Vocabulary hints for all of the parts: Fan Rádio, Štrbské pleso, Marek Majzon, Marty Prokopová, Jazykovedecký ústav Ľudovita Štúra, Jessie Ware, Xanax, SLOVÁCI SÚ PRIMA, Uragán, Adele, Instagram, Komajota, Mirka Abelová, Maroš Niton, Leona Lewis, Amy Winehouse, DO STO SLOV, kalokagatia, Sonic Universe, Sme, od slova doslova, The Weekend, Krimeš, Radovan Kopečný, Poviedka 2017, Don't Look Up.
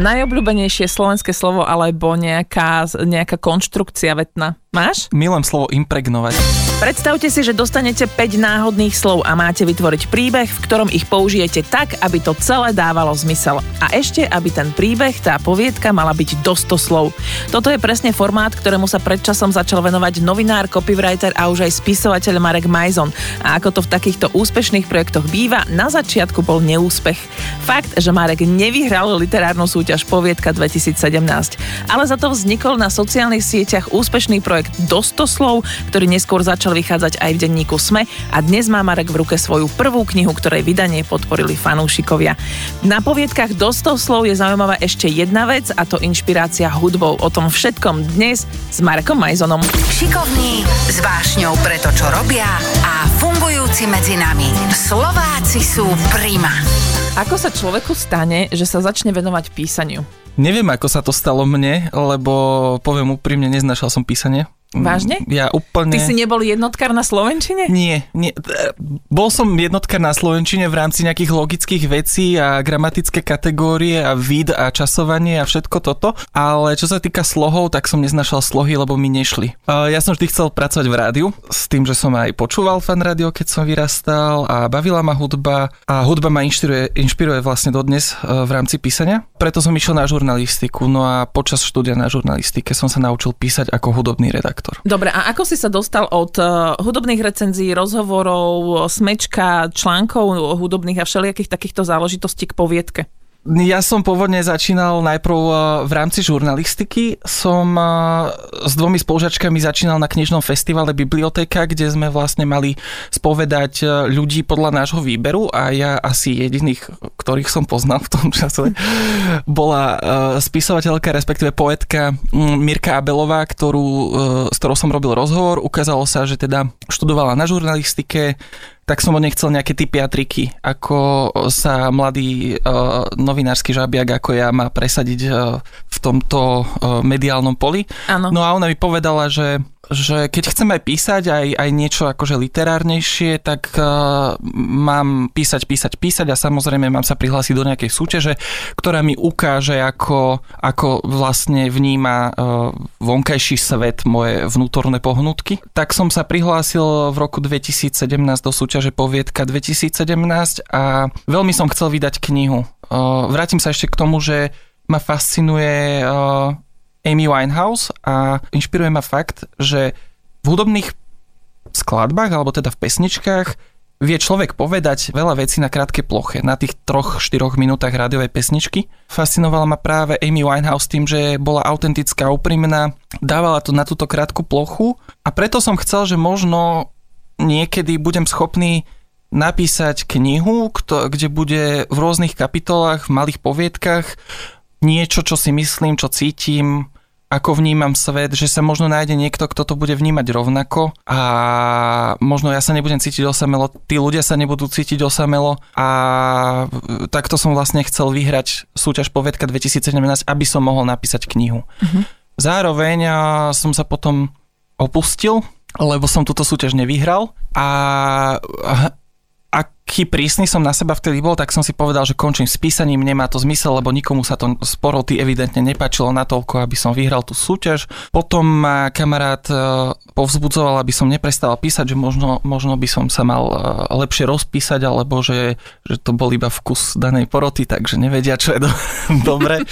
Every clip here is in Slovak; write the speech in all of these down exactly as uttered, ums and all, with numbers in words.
Najobľúbenejšie slovenské slovo alebo nejaká, nejaká konštrukcia vetná. Máš? Milujem slovo impregnovať. Predstavte si, že dostanete päť náhodných slov a máte vytvoriť príbeh, v ktorom ich použijete tak, aby to celé dávalo zmysel. A ešte, aby ten príbeh, tá poviedka mala byť do sto slov. Toto je presne formát, ktorému sa predčasom začal venovať novinár, copywriter a už aj spisovateľ Marek Majzon. A ako to v takýchto úspešných projektoch býva, na začiatku bol neúspešný úspech. Fakt, že Marek nevyhral literárnu súťaž Poviedka dvetisíc sedemnásť, ale za to vznikol na sociálnych sieťach úspešný projekt Do sto slov, ktorý neskôr začal vychádzať aj v denníku Sme a dnes má Marek v ruke svoju prvú knihu, ktorej vydanie podporili fanúšikovia. Na Poviedkach Do sto slov je zaujímavá ešte jedna vec, a to inšpirácia hudbou. O tom všetkom dnes s Marekom Majzonom. Šikovní, s vášňou pre to, čo robia a fungujúci medzi nami. Slováci sú prima. Ako sa človeku stane, že sa začne venovať písaniu? Neviem, ako sa to stalo mne, lebo poviem úprimne, neznášal som písanie. Vážne? Ja úplne... Ty si nebol jednotkár na slovenčine? Nie, nie. Bol som jednotkár na slovenčine v rámci nejakých logických vecí a gramatické kategórie a vid a časovanie a všetko toto, ale čo sa týka slohov, tak som neznášal slohy, lebo mi nešli. Ja som vždy chcel pracovať v rádiu, s tým, že som aj počúval Fan Rádio, keď som vyrastal, a bavila ma hudba a hudba ma inšpiruje, inšpiruje vlastne dodnes v rámci písania. Preto som išiel na žurnalistiku, no a počas štúdia na žurnalistike som sa naučil písať ako hudobný redaktor. Dobre, a ako si sa dostal od uh, hudobných recenzií, rozhovorov, smečka, článkov hudobných a všelijakých takýchto záležitostí k poviedke? Ja som pôvodne začínal najprv v rámci žurnalistiky. Som s dvomi spolužačkami začínal na knižnom festivale Bibliotéka, kde sme vlastne mali spovedať ľudí podľa nášho výberu a ja asi jediných, ktorých som poznal v tom čase, bola spisovateľka, respektíve poetka Mirka Abelová, ktorú, s ktorou som robil rozhovor. Ukázalo sa, že teda študovala na žurnalistike, tak som od nej chcel nejaké tipy a triky, ako sa mladý uh, novinársky žabiak ako ja má presadiť uh, v tomto uh, mediálnom poli. Áno. No a ona mi povedala, že že keď chcem aj písať, aj, aj niečo akože literárnejšie, tak uh, mám písať, písať, písať a samozrejme mám sa prihlásiť do nejakej súťaže, ktorá mi ukáže, ako, ako vlastne vníma uh, vonkajší svet moje vnútorné pohnutky. Tak som sa prihlásil v roku dvetisíc sedemnásť do súťaže Poviedka dvetisíc sedemnásť a veľmi som chcel vydať knihu. Uh, vrátim sa ešte k tomu, že ma fascinuje... Uh, Amy Winehouse a inšpiruje ma fakt, že v hudobných skladbách, alebo teda v pesničkách, vie človek povedať veľa vecí na krátkej ploche, na tých troch až štyroch minútach rádiovej pesničky. Fascinovala ma práve Amy Winehouse tým, že bola autentická, úprimná, dávala to na túto krátku plochu a preto som chcel, že možno niekedy budem schopný napísať knihu, kde bude v rôznych kapitolách, v malých poviedkach niečo, čo si myslím, čo cítim, ako vnímam svet, že sa možno nájde niekto, kto to bude vnímať rovnako a možno ja sa nebudem cítiť osamelo, tí ľudia sa nebudú cítiť osamelo a takto som vlastne chcel vyhrať súťaž Poviedka dvetisíc sedemnásť, aby som mohol napísať knihu. Mhm. Zároveň som sa potom opustil, lebo som túto súťaž nevyhral a... aký prísny som na seba vtedy bol, tak som si povedal, že končím s písaním, nemá to zmysel, lebo nikomu sa to z poroty evidentne nepáčilo natoľko, aby som vyhral tú súťaž. Potom ma kamarát povzbudzoval, aby som neprestal písať, že možno, možno by som sa mal lepšie rozpísať, alebo že, že to bol iba vkus danej poroty, takže nevedia, čo je do... dobre.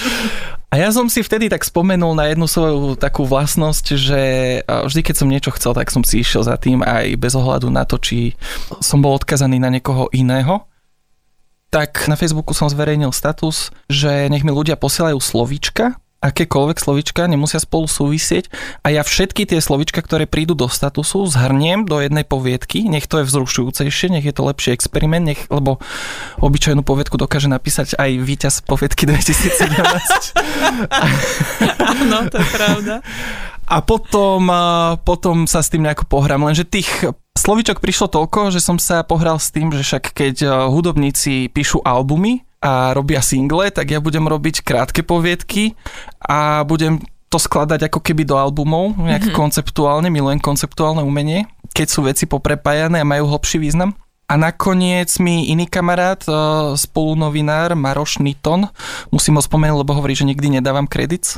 A ja som si vtedy tak spomenul na jednu svoju takú vlastnosť, že vždy, keď som niečo chcel, tak som si išiel za tým aj bez ohľadu na to, či som bol odkazaný na niekoho iného. Tak na Facebooku som zverejnil status, že nech mi ľudia posielajú slovíčka, akékoľvek slovíčka, nemusia spolu súvisieť a ja všetky tie slovíčka, ktoré prídu do statusu, zhrniem do jednej poviedky, nech to je vzrušujúcejšie, nech je to lepší experiment, nech, lebo obyčajnú poviedku dokáže napísať aj víťaz Poviedky dvetisíc sedemnásť. Áno, to je pravda. A potom, potom sa s tým nejako pohrám, lenže tých slovíčok prišlo toľko, že som sa pohral s tým, že však keď hudobníci píšu albumy a robia single, tak ja budem robiť krátke poviedky a budem to skladať ako keby do albumov, nejak mm-hmm. konceptuálne, milujem konceptuálne umenie, keď sú veci poprepájané a majú hlbší význam. A nakoniec mi iný kamarát, spolunovinár Maroš Niton, musím ho spomenúť, lebo hovorí, že nikdy nedávam kredit.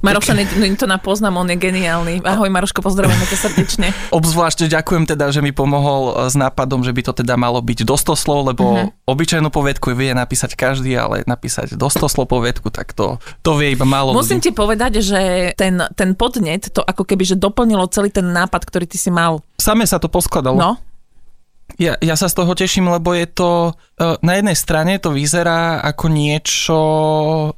Maroša Nitona poznám, on je geniálny. Ahoj Maroško, pozdravujeme ťa srdečne. Obzvlášť ďakujem teda, že mi pomohol s nápadom, že by to teda malo byť do sto slov, lebo uh-huh. obyčajnú poviedku vie napísať každý, ale napísať do sto slov poviedku, tak to, to vie iba málo. Musím ľudí. Ti povedať, že ten, ten podnet, to ako keby, že doplnilo celý ten nápad, ktorý ty si mal. Same sa to poskladalo. No. Ja, ja sa z toho teším, lebo je to, na jednej strane to vyzerá ako niečo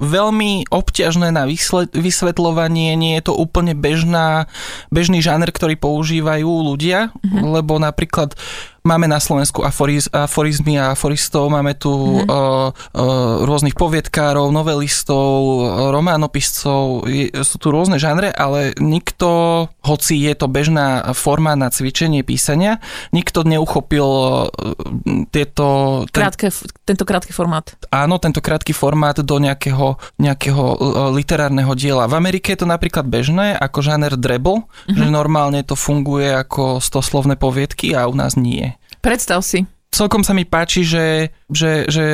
veľmi obťažné na vysvetľovanie, nie je to úplne bežná, bežný žáner, ktorý používajú ľudia, mm-hmm. lebo napríklad máme na Slovensku aforiz, aforizmy a aforistov, máme tu mm-hmm. uh, uh, rôznych poviedkárov, novelistov, románopiscov, je, sú tu rôzne žánre, ale nikto, hoci je to bežná forma na cvičenie písania, nikto neuchopil tieto... Ten, krátke, tento krátky formát. Áno, tento krátky formát do nejakého, nejakého literárneho diela. V Amerike je to napríklad bežné ako žáner drabble, mm-hmm. že normálne to funguje ako stoslovné poviedky a u nás nie. Predstav si. Celkom sa mi páči, že, že, že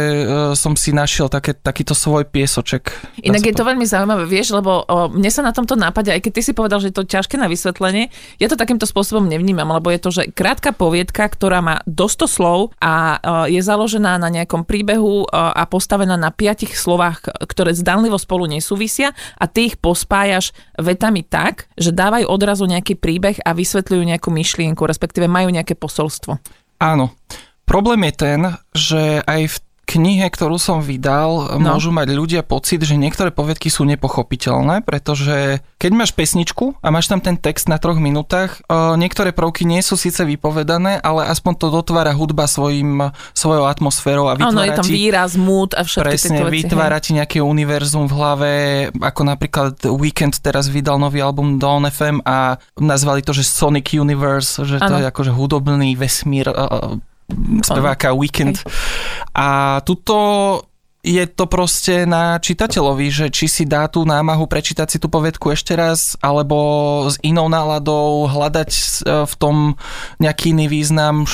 som si našiel také, takýto svoj piesoček. Inak je to veľmi zaujímavé, vieš, lebo o, mne sa na tomto nápade, aj keď ty si povedal, že je to ťažké na vysvetlenie, ja to takýmto spôsobom nevnímam, lebo je to, že krátka poviedka, ktorá má do sto slov a o, je založená na nejakom príbehu o, a postavená na piatich slovách, ktoré zdanlivo spolu nesúvisia a ty ich pospájaš vetami tak, že dávajú odrazu nejaký príbeh a vysvetľujú nejakú myšlienku, respektíve majú nejaké posolstvo. Áno. Problém je ten, že aj v knihe, ktorú som vydal, no. môžu mať ľudia pocit, že niektoré poviedky sú nepochopiteľné, pretože keď máš pesničku a máš tam ten text na troch minútach, niektoré prvky nie sú síce vypovedané, ale aspoň to dotvára hudba svojim, svojou atmosférou a vytvára ano, je tam ti, výraz, múd a všetky presne, tieto veci. Vytvára ti nejaké univerzum v hlave, ako napríklad The Weekend teraz vydal nový album Dawn ef em a nazvali to, že Sonic Universe, že ano. To je akože hudobný vesmír speváka Weekend. A tuto je to proste na čitateľovi, že či si dá tú námahu prečítať si tú poviedku ešte raz, alebo s inou náladou hľadať v tom nejaký iný význam,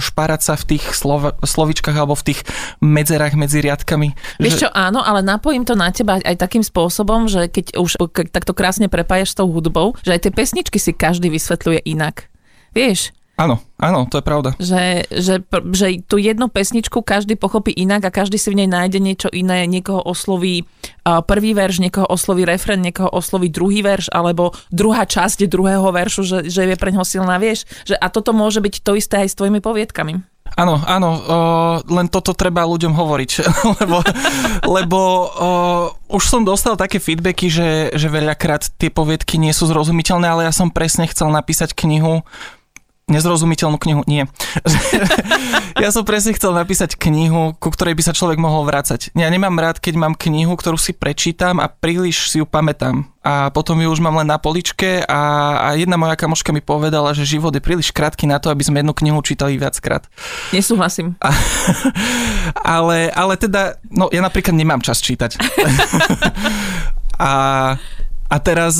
špárať sa v tých slov, slovičkách alebo v tých medzerách medzi riadkami. Vieš čo, áno, ale napojím to na teba aj takým spôsobom, že keď už keď takto krásne prepájaš s tou hudbou, že aj tie pesničky si každý vysvetľuje inak. Vieš? Áno, áno, to je pravda. Že, že, že tú jednu pesničku každý pochopí inak a každý si v nej nájde niečo iné. Niekoho osloví prvý verš, niekoho osloví refrén, niekoho osloví druhý verš, alebo druhá časť druhého veršu, že, že je pre ňoho silná, vieš. Že, a toto môže byť to isté aj s tvojimi poviedkami. Áno, áno, o, len toto treba ľuďom hovoriť, lebo, lebo o, už som dostal také feedbacky, že, že veľakrát tie poviedky nie sú zrozumiteľné, ale ja som presne chcel napísať knihu, nezrozumiteľnú knihu, nie. Ja som presne chcel napísať knihu, ku ktorej by sa človek mohol vrácať. Ja nemám rád, keď mám knihu, ktorú si prečítam a príliš si ju pamätám. A potom ju už mám len na poličke a, a jedna moja kamoška mi povedala, že život je príliš krátky na to, aby sme jednu knihu čítali viackrát. Nesúhlasím. A, ale, ale teda, no ja napríklad nemám čas čítať. a... A teraz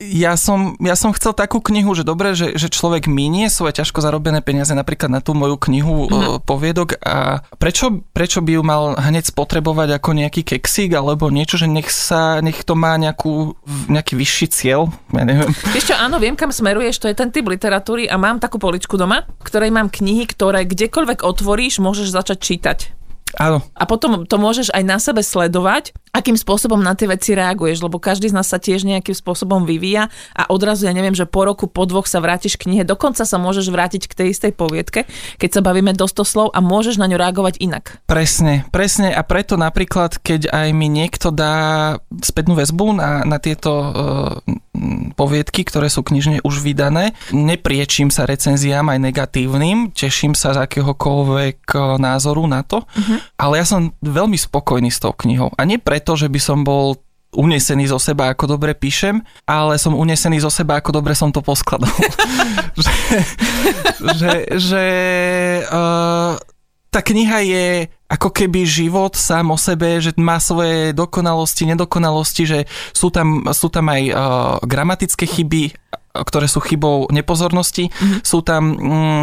ja som, ja som chcel takú knihu, že dobre, že, že človek minie svoje ťažko zarobené peniaze napríklad na tú moju knihu mm-hmm. poviedok a prečo, prečo by ju mal hneď spotrebovať ako nejaký keksík alebo niečo, že nech sa, nech to má nejakú, nejaký vyšší cieľ, ja neviem. Ešte áno, viem kam smeruješ, to je ten typ literatúry a mám takú poličku doma, v ktorej mám knihy, ktoré kdekoľvek otvoríš, môžeš začať čítať. Áno. A potom to môžeš aj na sebe sledovať, akým spôsobom na tie veci reaguješ, lebo každý z nás sa tiež nejakým spôsobom vyvíja a odrazu, ja neviem, že po roku, po dvoch sa vrátiš k knihe, dokonca sa môžeš vrátiť k tej istej poviedke, keď sa bavíme do sto slov a môžeš na ňu reagovať inak. Presne, presne a preto napríklad, keď aj mi niekto dá spätnú väzbu na, na tieto uh, poviedky, ktoré sú knižne už vydané, nepriečím sa recenziám aj negatívnym, teším sa z akéhokoľvek názoru na to, uh-huh. ale ja som veľmi spokojný s tou knihou a nie preto, to, že by som bol unesený zo seba, ako dobre píšem, ale som unesený zo seba, ako dobre som to poskladal. že že, že uh, tá kniha je ako keby život sám o sebe, že má svoje dokonalosti, nedokonalosti, že sú tam, sú tam aj uh, gramatické chyby, ktoré sú chybou nepozornosti. Mm-hmm. Sú tam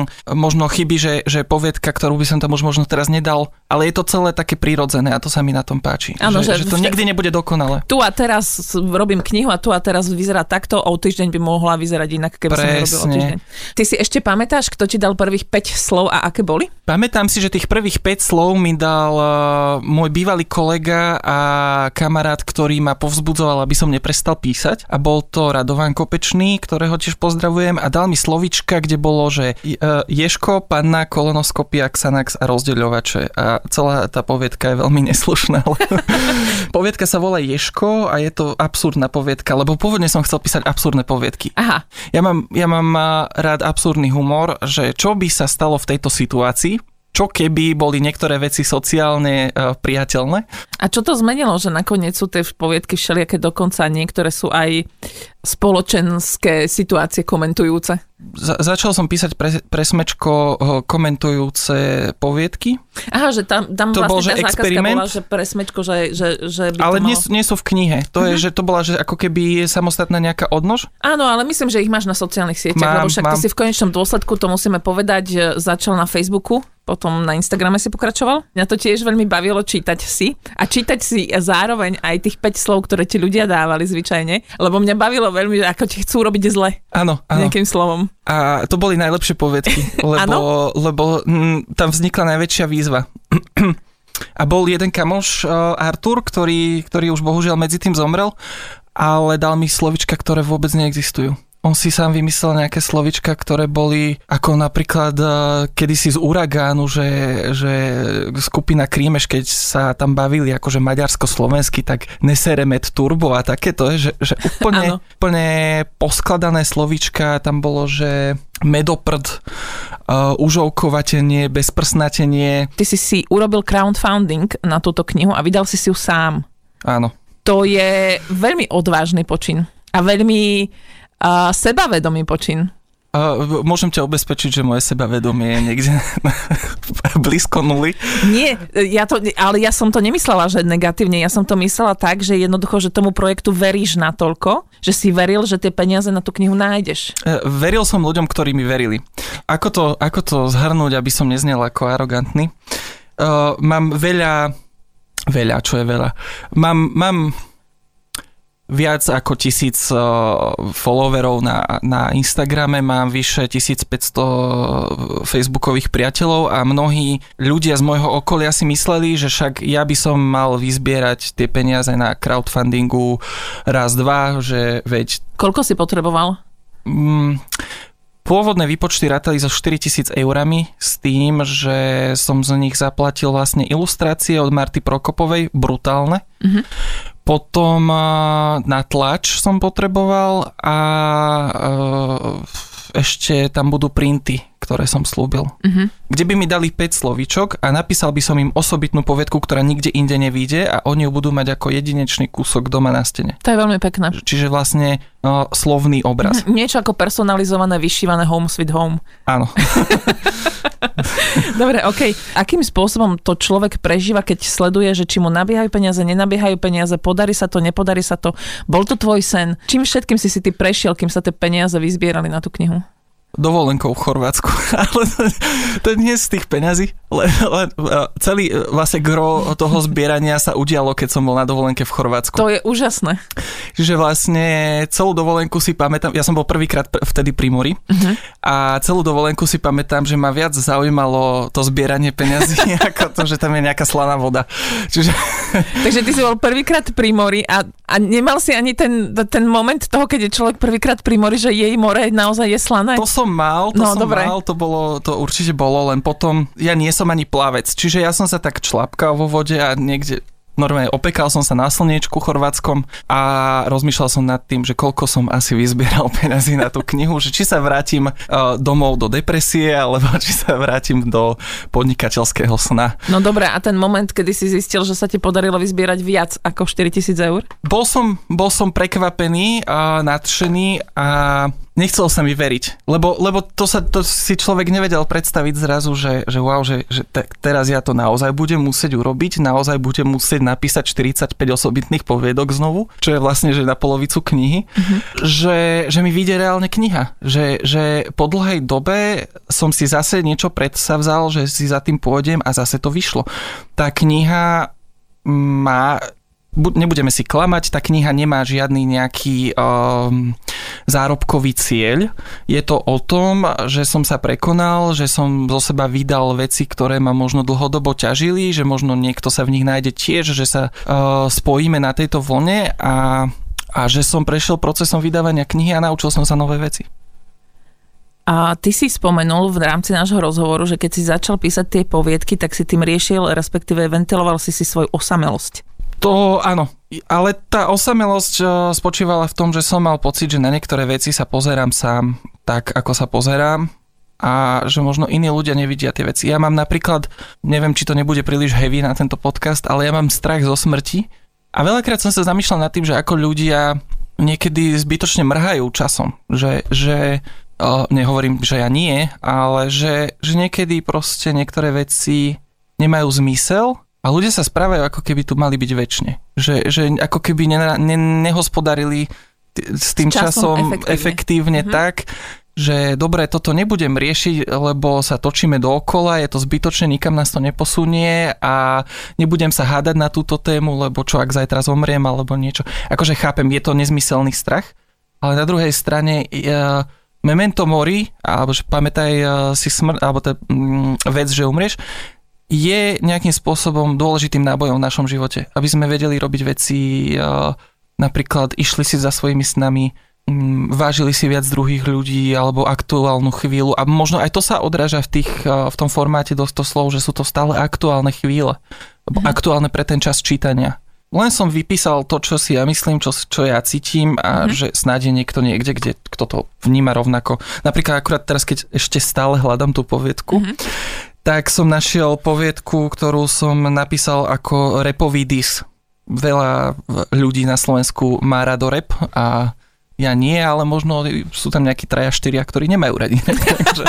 mm, možno chyby, že, že poviedka, ktorú by som tam už možno teraz nedal, ale je to celé také prirodzené a to sa mi na tom páči. Ano, že, že, že to nikdy nebude dokonalé. Tu a teraz robím knihu a tu a teraz vyzerá takto, o týždeň by mohla vyzerať inak, keby som robila o týždeň. Ty si ešte pamätáš, kto ti dal prvých päť slov a aké boli? Pamätám si, že tých prvých päť slov mi dal uh, môj bývalý kolega a kamarát, ktorý ma povzbudzoval, aby som neprestal písať, a bol to Radovan Kopečný, ktorého tiež pozdravujem, a dal mi slovíčka, kde bolo, že ješko, panna, kolonoskopia, xanax a rozdeľovače. A celá tá poviedka je veľmi neslušná. Poviedka sa volá Ješko a je to absurdná poviedka, lebo pôvodne som chcel písať absurdné poviedky. Aha. Ja mám, ja mám rád absurdný humor, že čo by sa stalo v tejto situácii, čo keby boli niektoré veci sociálne uh, priateľné. A čo to zmenilo, že nakoniec sú tie poviedky všelijaké, dokonca niektoré sú aj spoločenské situácie komentujúce? Za- začal som písať pre, pre Smečko komentujúce poviedky. Aha, že tam, tam to vlastne bol, tá zákazka experiment. Bola, že pre Smečko, že, že, že by ale to malo... Ale nie sú v knihe. To uh-huh. je, že to bola, že ako keby je samostatná nejaká odnož. Áno, ale myslím, že ich máš na sociálnych sieťach, mám, lebo však mám. Ty si v konečnom dôsledku, to musíme povedať, začal na Facebooku, potom na Instagrame si pokračoval. Mňa to tiež veľmi bavilo čítať si. A čítať si zároveň aj tých päť slov, ktoré ti ľudia dávali zvyčajne, lebo mňa bavilo veľmi, ako ti chcú robiť zle. Áno, áno. Nejakým slovom. A to boli najlepšie poviedky, lebo, lebo m, tam vznikla najväčšia výzva. A bol jeden kamoš, uh, Artur, ktorý, ktorý už bohužiaľ medzi tým zomrel, ale dal mi slovička, ktoré vôbec neexistujú. On si sám vymyslel nejaké slovička, ktoré boli ako napríklad kedysi z Uragánu, že, že skupina Krimeš, keď sa tam bavili akože maďarsko-slovensky, tak neseremet turbo a takéto, že, že úplne, úplne poskladané slovička, tam bolo, že medoprd, uh, užovkovatenie, bezprsnatenie. Ty si si urobil crowdfunding na túto knihu a vydal si si ju sám. Áno. To je veľmi odvážny počin a veľmi... A sebavedomý počin. Uh, môžem ťa ubezpečiť, že moje sebavedomie je niekde blízko nuly. Nie, ja to, ale ja som to nemyslela, že negatívne. Ja som to myslela tak, že jednoducho, že tomu projektu veríš natoľko, že si veril, že tie peniaze na tú knihu nájdeš. Uh, veril som ľuďom, ktorí mi verili. Ako to, ako to zhrnúť, aby som neznel ako arogantný? Uh, mám veľa... Veľa, čo je veľa? Mám... mám viac ako tisíc followerov na, na Instagrame, mám vyše tisícpäťsto facebookových priateľov a mnohí ľudia z môjho okolia si mysleli, že však ja by som mal vyzbierať tie peniaze na crowdfundingu raz, dva, že veď... Koľko si potreboval? Mm, Pôvodné výpočty rátali so štyritisíc eurami s tým, že som z nich zaplatil vlastne ilustrácie od Marty Prokopovej, brutálne. Mm-hmm. Potom na tlač som potreboval a ešte tam budú printy, ktoré som slúbil. Mm-hmm. Kde by mi dali päť slovíčok a napísal by som im osobitnú poviedku, ktorá nikde inde nevyjde a oni ju budú mať ako jedinečný kúsok doma na stene. To je veľmi pekné. Čiže vlastne no, slovný obraz. Mm, niečo ako personalizované, vyšívané Home Sweet Home. Áno. Dobre, okej. Okay. Akým spôsobom to človek prežíva, keď sleduje, že či mu nabiehajú peniaze, nenabiehajú peniaze, podarí sa to, nepodarí sa to? Bol to tvoj sen? Čím všetkým si si ty prešiel, kým sa tie peniaze vyzbierali na tú knihu? Dovolenkou v Chorvátsku, ale to, to nie z tých peňazí, len, len celý vlastne gro toho zbierania sa udialo, keď som bol na dovolenke v Chorvátsku. To je úžasné. Čiže vlastne celú dovolenku si pamätám, ja som bol prvýkrát vtedy pri mori, uh-huh. a celú dovolenku si pamätám, že ma viac zaujímalo to zbieranie peňazí, ako to, že tam je nejaká slaná voda. Čiže... Takže ty si bol prvýkrát pri mori a, a nemal si ani ten, ten moment toho, keď je človek prvýkrát pri mori, že jej more naozaj je slané? To som mal, to no, som dobre. mal, to bolo, to určite bolo, len potom, ja nie som ani plavec, čiže ja som sa tak člapkal vo vode a niekde, normálne opekal som sa na slniečku chorvátskom a rozmýšľal som nad tým, že koľko som asi vyzbieral peňazí na tú knihu, že či sa vrátim uh, domov do depresie, alebo či sa vrátim do podnikateľského sna. No dobre, a ten moment, kedy si zistil, že sa ti podarilo vyzbierať viac ako štyritisíc eur? Bol som, bol som prekvapený a nadšený a nechcelo sa mi veriť, lebo, lebo to sa to si človek nevedel predstaviť zrazu, že, že wow, že, že te, teraz ja to naozaj budem musieť urobiť, naozaj budem musieť napísať štyridsaťpäť osobitných poviedok znovu, čo je vlastne, že na polovicu knihy, mm-hmm. že, že mi vyjde reálne kniha, že, že po dlhej dobe som si zase niečo predsavzal, že si za tým pôjdem a zase to vyšlo. Tá kniha má... Nebudeme si klamať, tá kniha nemá žiadny nejaký um, zárobkový cieľ. Je to o tom, že som sa prekonal, že som zo seba vydal veci, ktoré ma možno dlhodobo ťažili, že možno niekto sa v nich nájde tiež, že sa uh, spojíme na tejto vlne a, a že som prešiel procesom vydávania knihy a naučil som sa nové veci. A ty si spomenul v rámci nášho rozhovoru, že keď si začal písať tie poviedky, tak si tým riešil, respektíve ventiloval si si svoju osamelosť. To áno, ale tá osamelosť spočívala v tom, že som mal pocit, že na niektoré veci sa pozerám sám tak, ako sa pozerám a že možno iní ľudia nevidia tie veci. Ja mám napríklad, neviem, či to nebude príliš heavy na tento podcast, ale ja mám strach zo smrti a veľakrát som sa zamýšľal nad tým, že ako ľudia niekedy zbytočne mrhajú časom, že... že nehovorím, že ja nie, ale že, že niekedy proste niektoré veci nemajú zmysel a ľudia sa správajú, ako keby tu mali byť väčšie. Že, že ako keby ne, ne, nehospodarili t- s tým s časom, časom efektívne, efektívne mhm. tak, že dobre, toto nebudem riešiť, lebo sa točíme dookola, je to zbytočné, nikam nás to neposunie a nebudem sa hádať na túto tému, lebo čo, ak zajtra zomriem alebo niečo. Akože chápem, je to nezmyselný strach, ale na druhej strane... Ja, Memento mori, alebo že pamätaj si smrť, alebo tá vec, že umrieš, je nejakým spôsobom dôležitým nábojom v našom živote. Aby sme vedeli robiť veci, napríklad išli si za svojimi snami, vážili si viac druhých ľudí, alebo aktuálnu chvíľu. A možno aj to sa odráža v, tých, v tom formáte do sto slov, že sú to stále aktuálne chvíle. Mhm. Aktuálne pre ten čas čítania. Len som vypísal to, čo si ja myslím, čo, čo ja cítim a mm-hmm. že snáď je niekto niekde, kde, kto to vníma rovnako. Napríklad akurát teraz, keď ešte stále hľadám tú poviedku, mm-hmm. tak som našiel poviedku, ktorú som napísal ako rapový dis. Veľa ľudí na Slovensku má rado rap a ja nie, ale možno sú tam nejakí traja štyria, ktorí nemajú radi. Takže...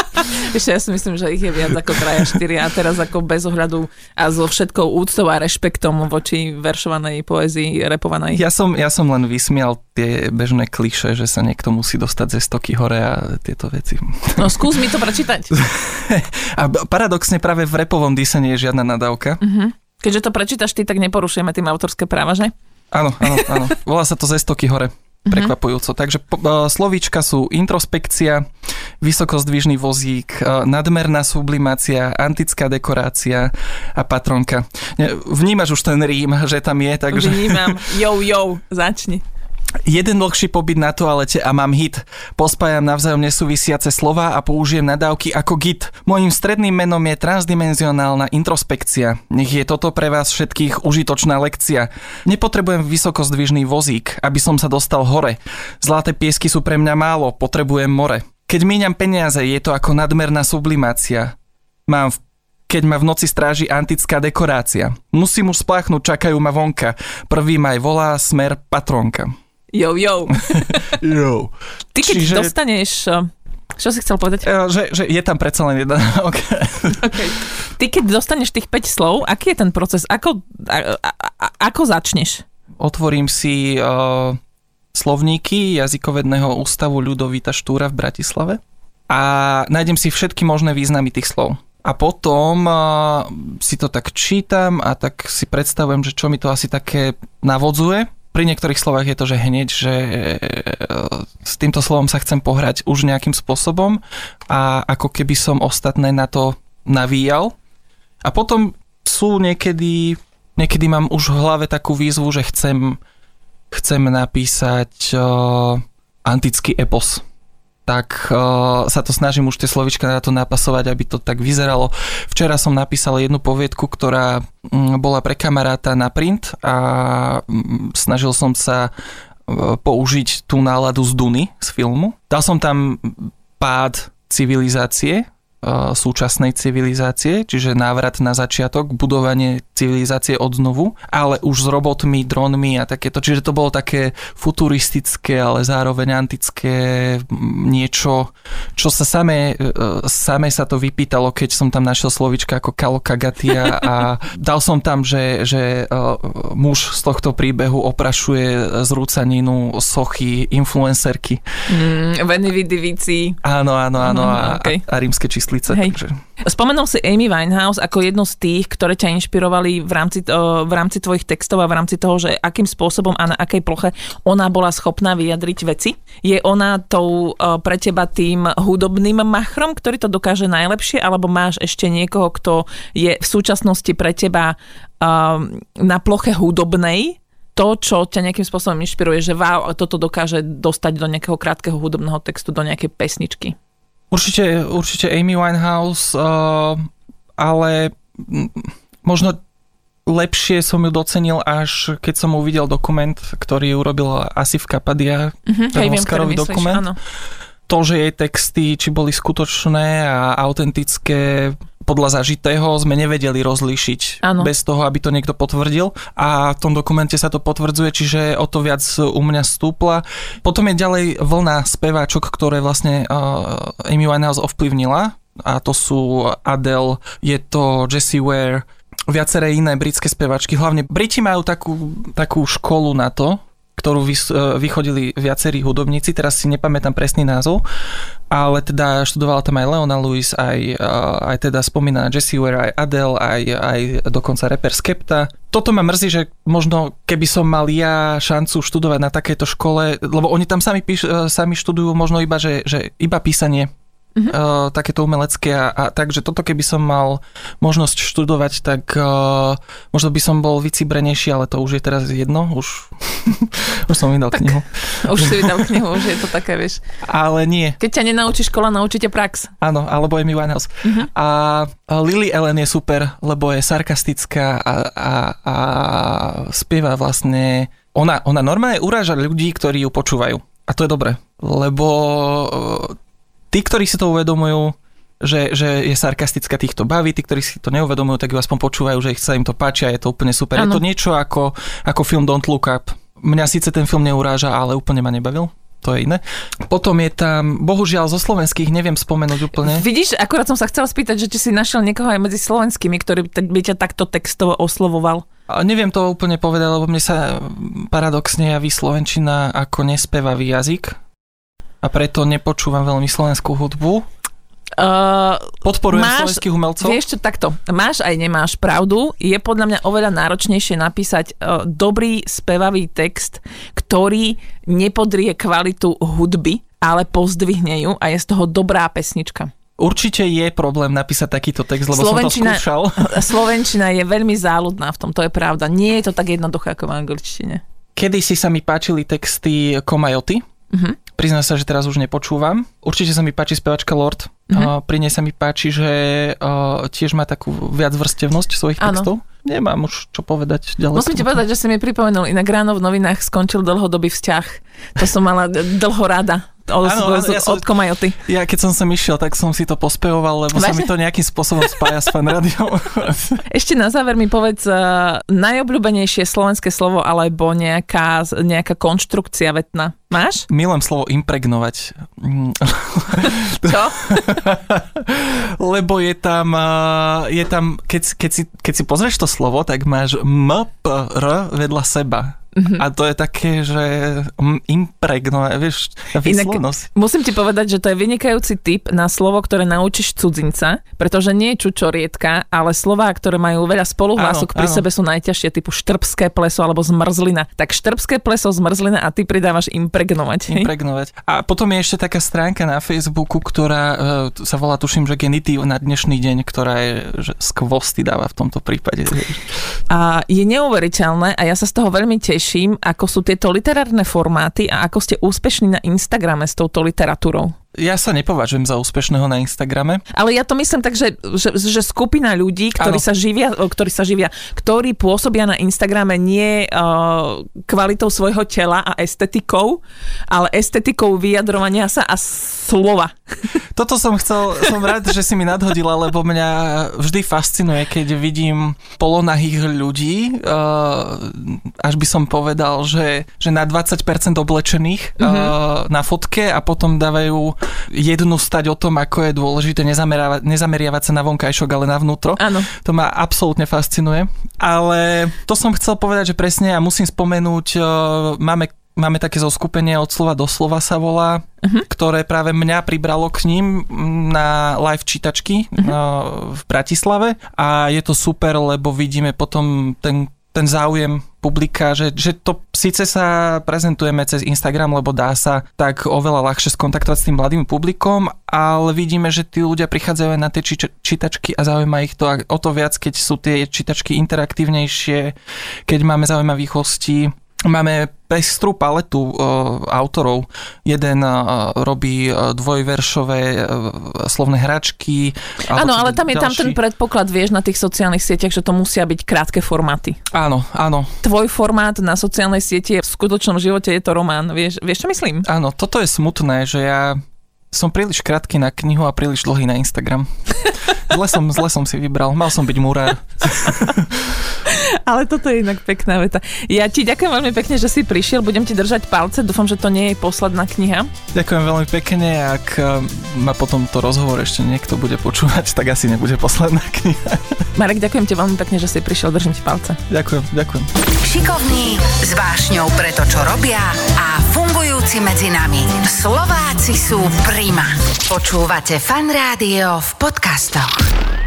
Ešte ja si myslím, že ich je viac ako traja štyria a teraz ako bez ohľadu a so všetkou úctou a rešpektom voči veršovanej poézii, repovanej. Ja som, ja som len vysmial tie bežné kliše, že sa niekto musí dostať ze stoky hore a tieto veci. No skús mi to prečítať. A paradoxne práve v repovom dise nie je žiadna nadávka. Uh-huh. Keďže to prečítaš ty, tak neporušujeme tým autorské práva, že? Áno, áno, áno. Volá sa to Ze stoky hore. Prekvapujúco. Takže uh, slovíčka sú introspekcia, vysokozdvižný vozík, uh, nadmerná sublimácia, antická dekorácia a patronka. Vnímaš už ten rím, že tam je, takže... Vnímam. Jo, jo, začni. Jeden dlhší pobyt na toalete a mám hit. Pospájam navzájom nesúvisiace slova a použijem nadávky ako git. Mojím stredným menom je transdimenzionálna introspekcia. Nech je toto pre vás všetkých užitočná lekcia. Nepotrebujem vysokozdvižný vozík, aby som sa dostal hore. Zlaté piesky sú pre mňa málo, potrebujem more. Keď míňam peniaze, je to ako nadmerná sublimácia. Mám v keď ma v noci stráži antická dekorácia. Musím už spláchnuť, čakajú ma vonka. Prvý maj volá smer patronka. Jo, jo. Jo. Ty keď Čiže... dostaneš... Čo si chcel povedať? Že, že je tam predsa len jedna. Okay. Okay. Ty keď dostaneš tých päť slov, aký je ten proces? Ako, a, a, a, ako začneš? Otvorím si uh, slovníky Jazykovedného ústavu Ľudovita Štúra v Bratislave a nájdem si všetky možné významy tých slov. A potom uh, si to tak čítam a tak si predstavujem, že čo mi to asi také navodzuje. Pri niektorých slovách je to, že hneď, že s týmto slovom sa chcem pohrať už nejakým spôsobom a ako keby som ostatné na to navíjal. A potom sú niekedy, niekedy mám už v hlave takú výzvu, že chcem, chcem napísať uh, antický epos. Tak uh, sa to snažím už tie slovička na to napasovať, aby to tak vyzeralo. Včera som napísal jednu poviedku, ktorá um, bola pre kamaráta na print a um, snažil som sa uh, použiť tú náladu z Duny, z filmu. Dal som tam pád civilizácie súčasnej civilizácie, čiže návrat na začiatok, budovanie civilizácie odnovu, ale už s robotmi, dronmi a takéto. Čiže to bolo také futuristické, ale zároveň antické niečo, čo sa samé, samé sa to vypýtalo, keď som tam našiel slovička ako kalokagatia a dal som tam, že, že muž z tohto príbehu oprašuje zrúcaninu sochy influencerky. Mm, Venividy Vici. Áno, áno, áno. Uh-huh, a, okay. a rímske číslo. Spomenul si Amy Winehouse ako jednu z tých, ktoré ťa inšpirovali v rámci, v rámci tvojich textov a v rámci toho, že akým spôsobom a na akej ploche ona bola schopná vyjadriť veci. Je ona tou pre teba tým hudobným machrom, ktorý to dokáže najlepšie, alebo máš ešte niekoho, kto je v súčasnosti pre teba na ploche hudobnej to, čo ťa nejakým spôsobom inšpiruje, že wow, toto dokáže dostať do nejakého krátkeho hudobného textu, do nejakej pesničky? Určite, určite Amy Winehouse, uh, ale možno lepšie som ju docenil, až keď som uvidel dokument, ktorý urobil Asif Kapadia, uh-huh, ten Oscarový dokument. Áno. To, že jej texty, či boli skutočné a autentické, podľa zažitého sme nevedeli rozlíšiť, ano. Bez toho, aby to niekto potvrdil, a v tom dokumente sa to potvrdzuje, čiže o to viac u mňa stúpla. Potom je ďalej vlna speváčok, ktoré vlastne uh, Amy Winehouse ovplyvnila, a to sú Adele, je to Jessie Ware, viaceré iné britské speváčky, hlavne Briti majú takú, takú školu na to, ktorú vychodili viacerí hudobníci, teraz si nepamätám presný názov, ale teda študovala tam aj Leona Lewis, aj, aj teda spomínaná Jessie Ware, aj Adele, aj, aj dokonca reper Skepta. Toto ma mrzí, že možno keby som mal ja šancu študovať na takejto škole, lebo oni tam sami, píš, sami študujú možno iba, že, že iba písanie. Uh-huh. Takéto umelecké a, a takže toto keby som mal možnosť študovať, tak uh, možno by som bol vycibrenejší, ale to už je teraz jedno, už, už som vydal tak, knihu. Už si vydal knihu, už je to také, vieš. Ale nie. Keď ťa nenaučí škola, naučíte prax. Áno, alebo Amy Winehouse. Uh-huh. A Lily Allen je super, lebo je sarkastická a, a, a spieva vlastne, ona, ona normálne uráža ľudí, ktorí ju počúvajú. A to je dobré, lebo tí, ktorí si to uvedomujú, že, že je sarkastická, týchto baví, tí, ktorí si to neuvedomujú, tak ju aspoň počúvajú, že sa im to páči a je to úplne super. Ano. Je to niečo ako, ako film Don't Look Up. Mňa síce ten film neuráža, ale úplne ma nebavil. To je iné. Potom je tam, bohužiaľ zo slovenských neviem spomenúť úplne. Vidíš, akurát som sa chcel spýtať, že či si našiel niekoho aj medzi slovenskými, ktorý by ťa takto textovo oslovoval. A neviem to úplne povedať, lebo mne sa paradoxne javí slovenčina ako nespevavý jazyk. A preto nepočúvam veľmi slovenskú hudbu. Uh, Podporujem máš, slovenských umelcov. Vieš čo, takto, máš aj nemáš pravdu. Je podľa mňa oveľa náročnejšie napísať uh, dobrý spevavý text, ktorý nepodrie kvalitu hudby, ale pozdvihne ju a je z toho dobrá pesnička. Určite je problém napísať takýto text, lebo slovenčina, som to skúšal. Slovenčina je veľmi záľudná v tom, to je pravda. Nie je to tak jednoduché ako v angličtine. Kedysi sa mi páčili texty Komajoty. Uh-huh. Priznám sa, že teraz už nepočúvam. Určite sa mi páči spevačka Lorde. Uh-huh. Uh, pri nej sa mi páči, že uh, tiež má takú viacvrstevnosť svojich ano. Textov. Nemám už čo povedať ďalej. Musím ti povedať, že si mi pripomenul, inak ráno v novinách skončil dlhodobý vzťah. To som mala dlho rada. Od, ano, z, ja som, od Komajoty. Ja keď som sem išiel, tak som si to pospevoval, lebo Vážne? Sa mi to nejakým spôsobom spája s Fan Rádiom. Ešte na záver mi povedz uh, najobľúbenejšie slovenské slovo alebo nejaká, nejaká konštrukcia vetná. Máš? Milujem slovo impregnovať. Čo? Lebo je tam, uh, je tam keď, keď, si, keď si pozrieš to slovo, tak máš M, P, R vedľa seba. Mm-hmm. A to je také, že impregno, vieš, výslovnosť. Inak musím ti povedať, že to je vynikajúci tip na slovo, ktoré naučíš cudzinca, pretože nie je čučoriedka, ale slová, ktoré majú veľa spoluhlások pri áno. sebe sú najťažšie, typu štrbské pleso alebo zmrzlina. Tak štrbské pleso, zmrzlina a ty pridávaš impregnovať. Impregnovať. A potom je ešte taká stránka na Facebooku, ktorá e, sa volá, tuším, že genitív na dnešný deň, ktorá je že skvosty dáva v tomto prípade. A je neuveriteľné a ja sa z toho veľmi teším, ako sú tieto literárne formáty a ako ste úspešní na Instagrame s touto literatúrou. Ja sa nepovažujem za úspešného na Instagrame. Ale ja to myslím tak, že, že, že skupina ľudí, ktorí sa, živia, ktorí sa živia, ktorí pôsobia na Instagrame nie uh, kvalitou svojho tela a estetikou, ale estetikou vyjadrovania sa a slova. Toto som chcel, som rád, že si mi nadhodila, lebo mňa vždy fascinuje, keď vidím polonahých ľudí, uh, až by som povedal, že, že na dvadsať percent oblečených mm-hmm. uh, na fotke a potom dávajú jednu stať o tom, ako je dôležité nezameriavať, nezameriavať sa na vonkajšok, ale na vnútro. Áno. To ma absolútne fascinuje. Ale to som chcel povedať, že presne, a musím spomenúť, uh, máme Máme také zoskupenie Od slova doslova sa volá, uh-huh. ktoré práve mňa pribralo k ním na live čítačky uh-huh. v Bratislave a je to super, lebo vidíme potom ten, ten záujem publika, že, že to síce sa prezentujeme cez Instagram, lebo dá sa tak oveľa ľahšie skontaktovať s tým mladým publikom, ale vidíme, že tí ľudia prichádzajú na tie či- čítačky a zaujíma ich to a o to viac, keď sú tie čítačky interaktívnejšie, keď máme zaujímavých hostí. Máme pestrú paletu uh, autorov. Jeden uh, robí dvojveršové uh, slovné hračky. Áno, ale tam je ďalší. Tam ten predpoklad, vieš, na tých sociálnych sieťach, že to musia byť krátke formáty. Áno, áno. Tvoj formát na sociálnej sieti v skutočnom živote je to román. Vieš, vieš čo myslím? Áno, toto je smutné, že ja som príliš krátky na knihu a príliš dlhý na Instagram. Zle som, zle som si vybral. Mal som byť murár. Ale toto je inak pekná veta. Ja ti ďakujem veľmi pekne, že si prišiel. Budem ti držať palce. Dúfam, že to nie je posledná kniha. Ďakujem veľmi pekne. Ak ma potom to rozhovor ešte niekto bude počúvať, tak asi nebude posledná kniha. Marek, ďakujem ti veľmi pekne, že si prišiel. Držím ti palce. Ďakujem, ďakujem. Šikovní, s vášňou pre to, čo robia a fungujúci medzi nami. Slováci sú prima. Počúvate Fan Rádio v podcastoch.